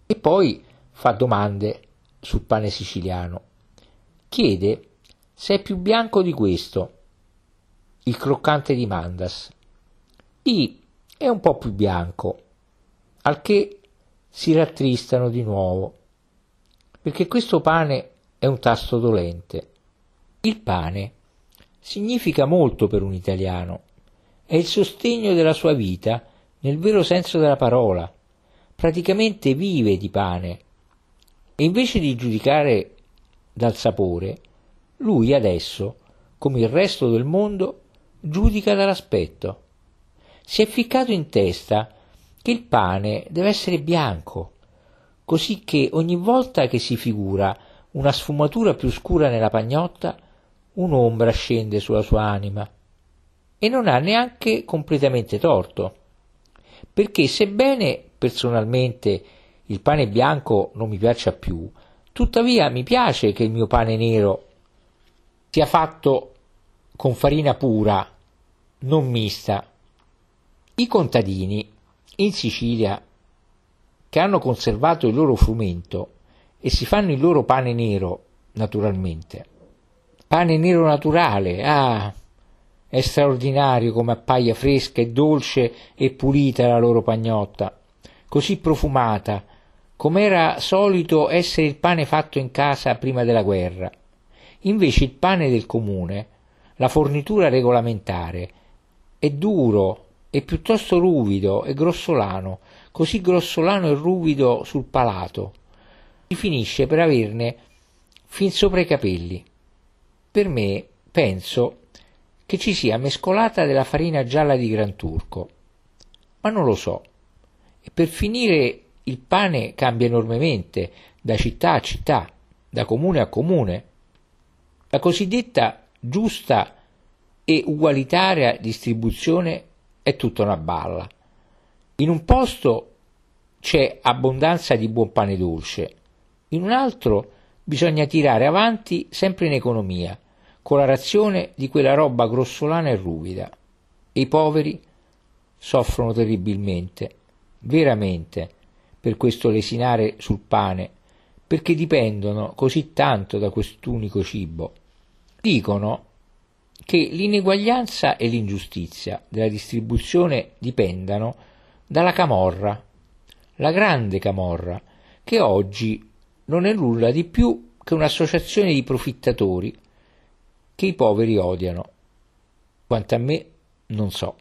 e poi fa domande sul pane siciliano. Chiede se è più bianco di questo, il croccante di Màndas. Sì, è un po' più bianco, al che si rattristano di nuovo, perché questo pane è un tasto dolente. Il pane significa molto per un italiano, è il sostegno della sua vita nel vero senso della parola, praticamente vive di pane, e invece di giudicare dal sapore, lui adesso, come il resto del mondo, giudica dall'aspetto. Si è ficcato in testa che il pane deve essere bianco, così che ogni volta che si figura una sfumatura più scura nella pagnotta, un'ombra scende sulla sua anima. E non ha neanche completamente torto, perché sebbene personalmente il pane bianco non mi piaccia più, tuttavia mi piace che il mio pane nero sia fatto con farina pura, non mista. I contadini in Sicilia, che hanno conservato il loro frumento e si fanno il loro pane nero naturalmente, pane nero naturale, ah, è straordinario come appaia fresca e dolce e pulita la loro pagnotta, così profumata, come era solito essere il pane fatto in casa prima della guerra. Invece il pane del comune, la fornitura regolamentare, è duro e piuttosto ruvido e grossolano, così grossolano e ruvido sul palato, si finisce per averne fin sopra i capelli. Per me, penso che ci sia mescolata della farina gialla di Gran Turco, ma non lo so. E per finire, il pane cambia enormemente da città a città, da comune a comune. La cosiddetta giusta e ugualitaria distribuzione è tutta una balla. In un posto c'è abbondanza di buon pane dolce, in un altro bisogna tirare avanti sempre in economia, con la razione di quella roba grossolana e ruvida. E i poveri soffrono terribilmente, veramente, per questo lesinare sul pane, perché dipendono così tanto da quest'unico cibo. Dicono che l'ineguaglianza e l'ingiustizia della distribuzione dipendano dalla camorra, la grande camorra, che oggi non è nulla di più che un'associazione di profittatori che i poveri odiano. Quanto a me, non so.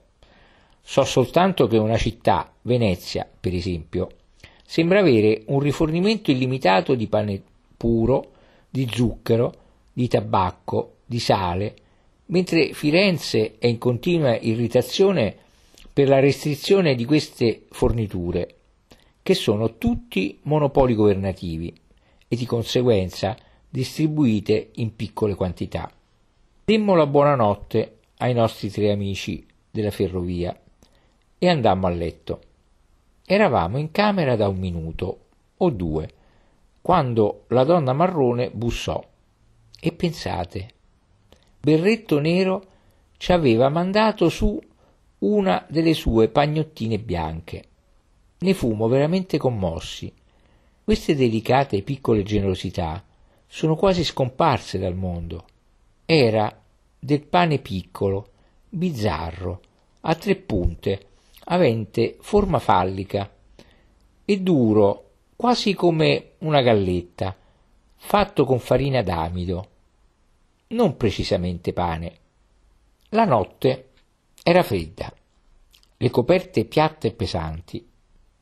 So soltanto che una città, Venezia, per esempio, sembra avere un rifornimento illimitato di pane puro, di zucchero, di tabacco, di sale, mentre Firenze è in continua irritazione per la restrizione di queste forniture, che sono tutti monopoli governativi e di conseguenza distribuite in piccole quantità. Demmo la buonanotte ai nostri tre amici della ferrovia e andammo a letto. Eravamo in camera da un minuto o due, quando la donna marrone bussò. E pensate, Berretto Nero ci aveva mandato su una delle sue pagnottine bianche. Ne fummo veramente commossi. Queste delicate piccole generosità sono quasi scomparse dal mondo. Era del pane piccolo, bizzarro, a tre punte, avente forma fallica, e duro quasi come una galletta, fatto con farina d'amido, non precisamente pane. La notte era fredda, le coperte piatte e pesanti,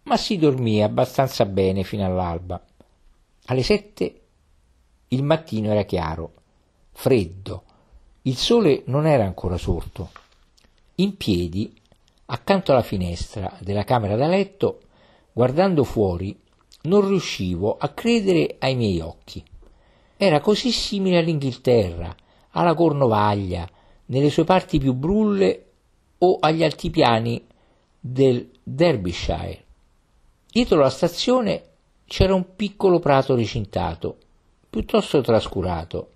ma si dormì abbastanza bene fino all'alba. Alle sette il mattino era chiaro, freddo, il sole non era ancora sorto. In piedi, accanto alla finestra della camera da letto, guardando fuori, non riuscivo a credere ai miei occhi. Era così simile all'Inghilterra, alla Cornovaglia, nelle sue parti più brulle, o agli altipiani del Derbyshire. Dietro la stazione c'era un piccolo prato recintato, piuttosto trascurato,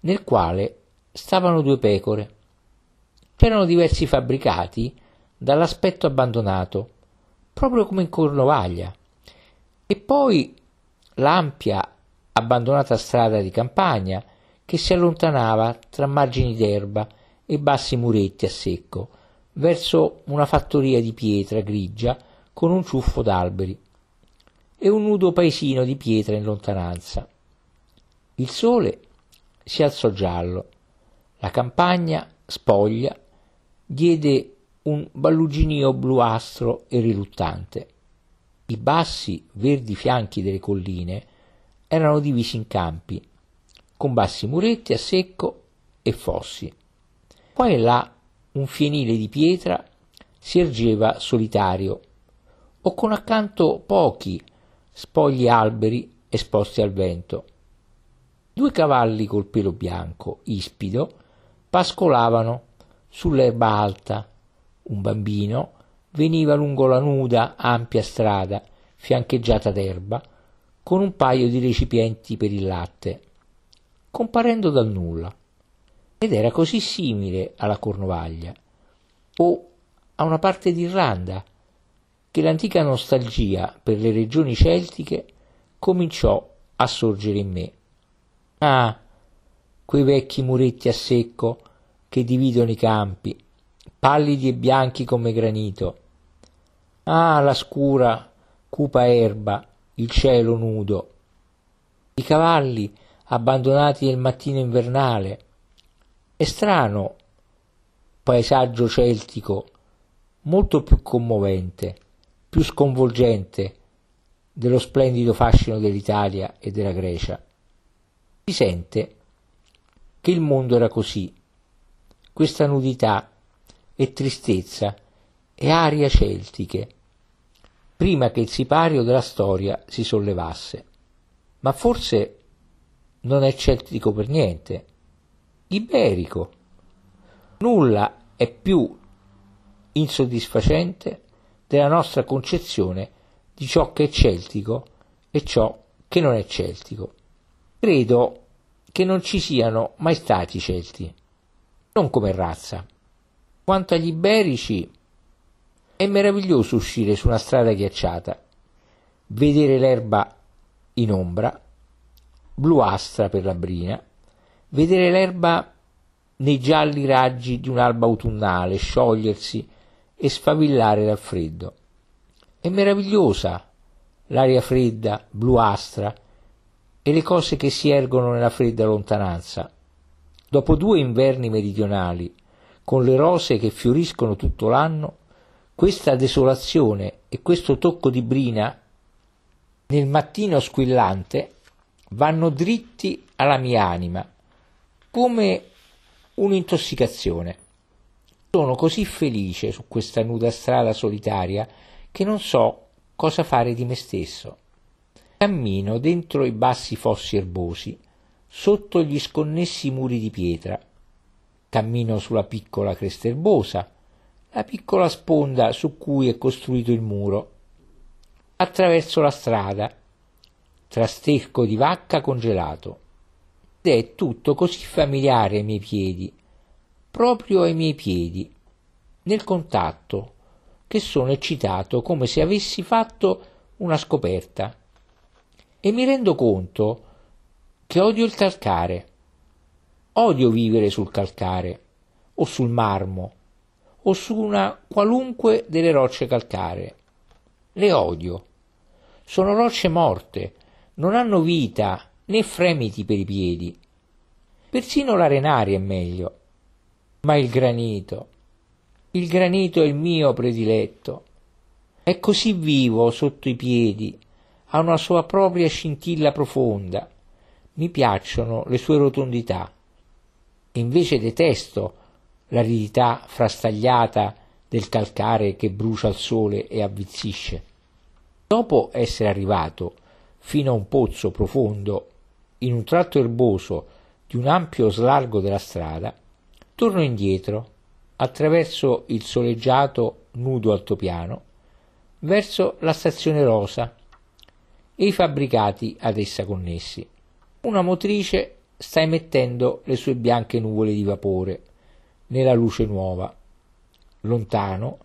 nel quale stavano due pecore. C'erano diversi fabbricati dall'aspetto abbandonato, proprio come in Cornovaglia, e poi l'ampia abbandonata strada di campagna che si allontanava tra margini d'erba e bassi muretti a secco verso una fattoria di pietra grigia con un ciuffo d'alberi e un nudo paesino di pietra in lontananza. Il sole si alzò giallo, la campagna spoglia diede un balluginio bluastro e riluttante. I bassi verdi fianchi delle colline erano divisi in campi, con bassi muretti a secco e fossi. Qua e là un fienile di pietra si ergeva solitario, o con accanto pochi spogli alberi esposti al vento. Due cavalli col pelo bianco, ispido, pascolavano sull'erba alta. Un bambino veniva lungo la nuda, ampia strada, fiancheggiata d'erba, con un paio di recipienti per il latte, comparendo dal nulla. Ed era così simile alla Cornovaglia, o a una parte d'Irlanda, che l'antica nostalgia per le regioni celtiche cominciò a sorgere in me. Ah, quei vecchi muretti a secco che dividono i campi, pallidi e bianchi come granito. Ah, la scura, cupa erba, il cielo nudo, i cavalli abbandonati nel mattino invernale. È strano paesaggio celtico, molto più commovente, più sconvolgente dello splendido fascino dell'Italia e della Grecia. Si sente che il mondo era così, questa nudità e tristezza e aria celtiche, prima che il sipario della storia si sollevasse. Ma forse non è celtico per niente, iberico. Nulla è più insoddisfacente della nostra concezione di ciò che è celtico e ciò che non è celtico. Credo che non ci siano mai stati celti, non come razza. Quanto agli iberici, è meraviglioso uscire su una strada ghiacciata, vedere l'erba in ombra, bluastra per la brina, vedere l'erba nei gialli raggi di un'alba autunnale sciogliersi e sfavillare dal freddo. È meravigliosa l'aria fredda, bluastra, e le cose che si ergono nella fredda lontananza. Dopo due inverni meridionali, con le rose che fioriscono tutto l'anno, questa desolazione e questo tocco di brina nel mattino squillante vanno dritti alla mia anima, come un'intossicazione. Sono così felice su questa nuda strada solitaria che non so cosa fare di me stesso. Cammino dentro i bassi fossi erbosi, sotto gli sconnessi muri di pietra. Cammino sulla piccola cresta erbosa, la piccola sponda su cui è costruito il muro. Attraverso la strada, tra sterco di vacca congelato. Ed è tutto così familiare ai miei piedi, proprio ai miei piedi, nel contatto, che sono eccitato come se avessi fatto una scoperta. E mi rendo conto che odio il calcare. Odio vivere sul calcare, o sul marmo, o o su una qualunque delle rocce calcaree. Le odio. Sono rocce morte, non hanno vita né fremiti per i piedi. Persino l'arenaria è meglio. Ma il granito, il granito è il mio prediletto. È così vivo sotto i piedi, ha una sua propria scintilla profonda. Mi piacciono le sue rotondità. Invece detesto l'aridità frastagliata del calcare che brucia al sole e avvizzisce. Dopo essere arrivato fino a un pozzo profondo, in un tratto erboso di un ampio slargo della strada, torno indietro, attraverso il soleggiato nudo altopiano, verso la stazione rosa e i fabbricati ad essa connessi. Una motrice sta emettendo le sue bianche nuvole di vapore nella luce nuova. Lontano,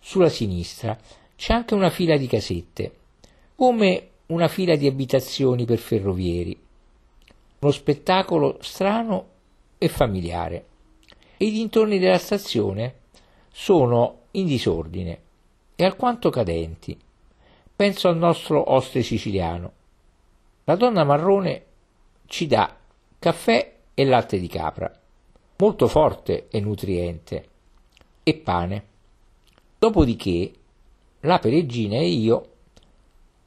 sulla sinistra, c'è anche una fila di casette, come una fila di abitazioni per ferrovieri. Uno spettacolo strano e familiare. I dintorni della stazione sono in disordine e alquanto cadenti. Penso al nostro oste siciliano. La donna marrone ci dà caffè e latte di capra, molto forte e nutriente, e pane. Dopodiché la peregrina e io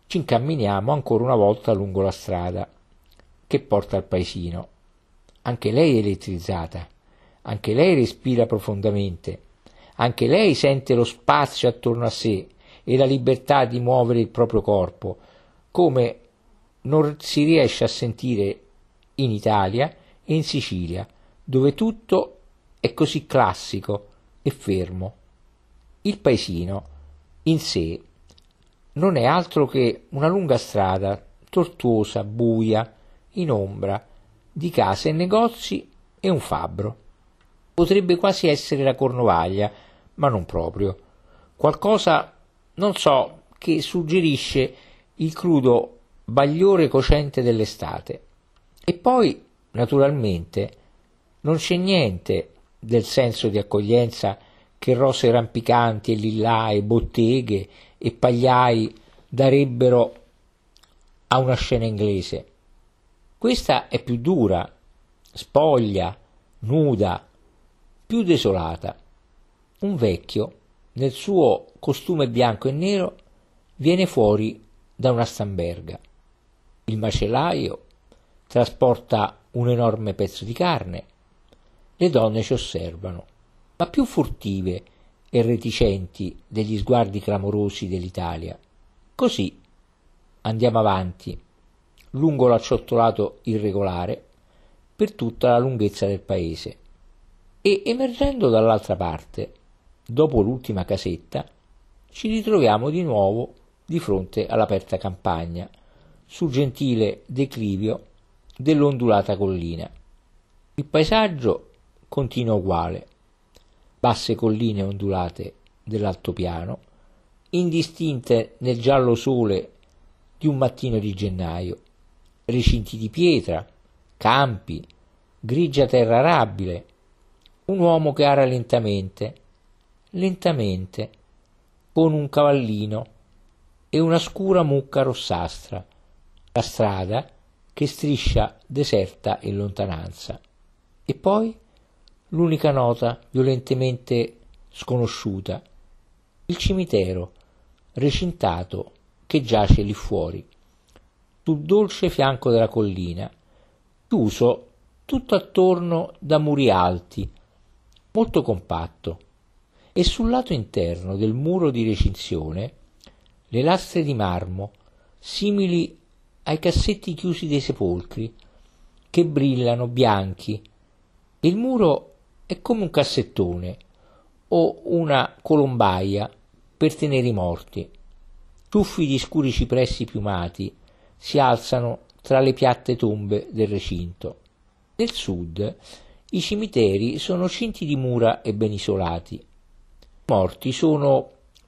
ci incamminiamo ancora una volta lungo la strada che porta al paesino. Anche lei è elettrizzata, anche lei respira profondamente, anche lei sente lo spazio attorno a sé e la libertà di muovere il proprio corpo, come non si riesce a sentire in Italia e in Sicilia, dove tutto è così classico e fermo. Il paesino in sé non è altro che una lunga strada tortuosa, buia, in ombra, di case e negozi e un fabbro. Potrebbe quasi essere la Cornovaglia, ma non proprio. Qualcosa, non so, che suggerisce il crudo bagliore cocente dell'estate. E poi, naturalmente, non c'è niente del senso di accoglienza che rose rampicanti e lillae, botteghe e pagliai darebbero a una scena inglese. Questa è più dura, spoglia, nuda, più desolata. Un vecchio, nel suo costume bianco e nero, viene fuori da una stamberga. Il macellaio trasporta un enorme pezzo di carne. Le donne ci osservano, ma più furtive e reticenti degli sguardi clamorosi dell'Italia. Così andiamo avanti, lungo l'acciottolato irregolare, per tutta la lunghezza del paese. E emergendo dall'altra parte, dopo l'ultima casetta, ci ritroviamo di nuovo di fronte all'aperta campagna, sul gentile declivio dell'ondulata collina. Il paesaggio continua uguale. Basse colline ondulate dell'altopiano, indistinte nel giallo sole di un mattino di gennaio, recinti di pietra, campi, grigia terra arabile, un uomo che ara lentamente, lentamente, con un cavallino e una scura mucca rossastra, la strada che striscia deserta in lontananza. E poi l'unica nota violentemente sconosciuta, il cimitero recintato che giace lì fuori, sul dolce fianco della collina, chiuso tutto attorno da muri alti, molto compatto, e sul lato interno del muro di recinzione le lastre di marmo, simili ai cassetti chiusi dei sepolcri, che brillano bianchi. Il muro è come un cassettone o una colombaia per tenere i morti. Tuffi di scuri cipressi piumati si alzano tra le piatte tombe del recinto. Nel sud i cimiteri sono cinti di mura e ben isolati. I morti sono,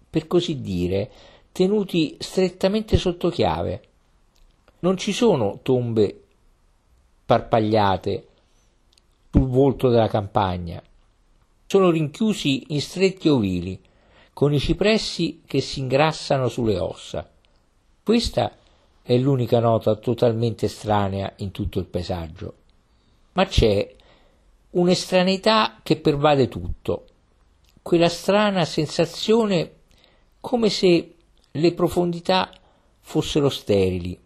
per così dire, tenuti strettamente sotto chiave. Non ci sono tombe parpagliate sul volto della campagna, sono rinchiusi in stretti ovili, con i cipressi che si ingrassano sulle ossa. Questa è l'unica nota totalmente estranea in tutto il paesaggio. Ma c'è un'estraneità che pervade tutto, quella strana sensazione come se le profondità fossero sterili,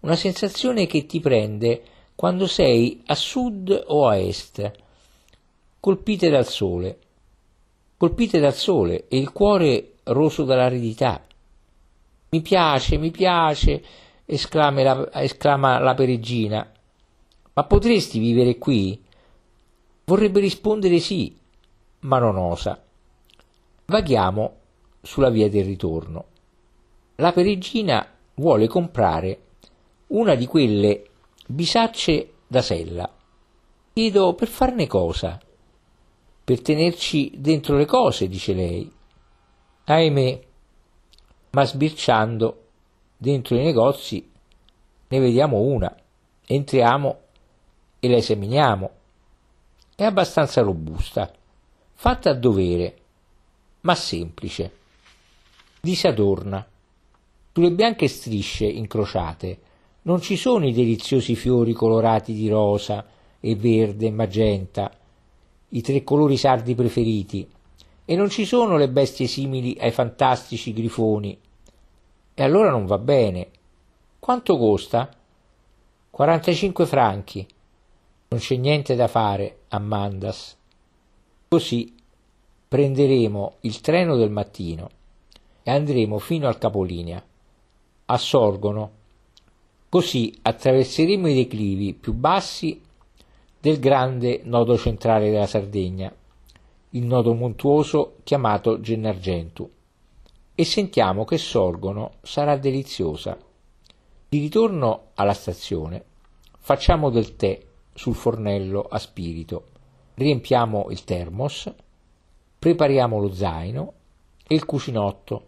una sensazione che ti prende quando sei a sud o a est, colpite dal sole, colpite dal sole e il cuore roso dall'aridità. Mi piace, mi piace, esclama la, esclama la peregrina. Ma potresti vivere qui? Vorrebbe rispondere sì, ma non osa. Vaghiamo sulla via del ritorno. La peregrina vuole comprare una di quelle bisacce da sella. Chiedo per farne cosa? Per tenerci dentro le cose, dice lei. Ahimè, ma sbirciando dentro i negozi ne vediamo una, entriamo e la esaminiamo. È abbastanza robusta, fatta a dovere, ma semplice, disadorna. Sulle bianche strisce incrociate non ci sono i deliziosi fiori colorati di rosa e verde e magenta, i tre colori sardi preferiti, e non ci sono le bestie simili ai fantastici grifoni. E allora non va bene. Quanto costa? quarantacinque franchi. Non c'è niente da fare a Màndas. Così prenderemo il treno del mattino e andremo fino al capolinea, a Sòrgono. Così attraverseremo i declivi più bassi del grande nodo centrale della Sardegna, il nodo montuoso chiamato Gennargentu, e sentiamo che Sòrgono sarà deliziosa. Di ritorno alla stazione facciamo del tè sul fornello a spirito, riempiamo il termos, prepariamo lo zaino e il cucinotto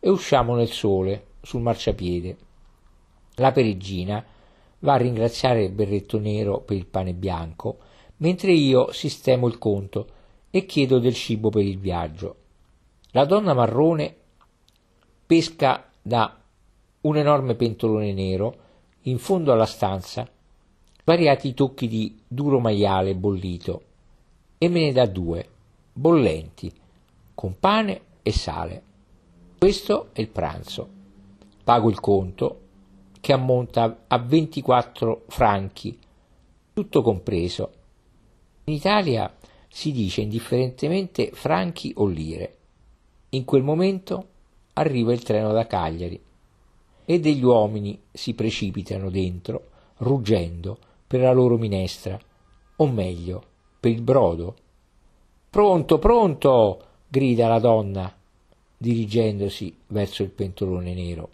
e usciamo nel sole sul marciapiede. La peregrina va a ringraziare il berretto nero per il pane bianco, mentre io sistemo il conto e chiedo del cibo per il viaggio. La donna marrone pesca da un enorme pentolone nero in fondo alla stanza variati tocchi di duro maiale bollito e me ne dà due, bollenti, con pane e sale. Questo è il pranzo. Pago il conto, che ammonta a ventiquattro franchi, tutto compreso. In Italia si dice indifferentemente franchi o lire. In quel momento arriva il treno da Cagliari e degli uomini si precipitano dentro, ruggendo per la loro minestra, o meglio, per il brodo. «Pronto, pronto!» grida la donna, dirigendosi verso il pentolone nero.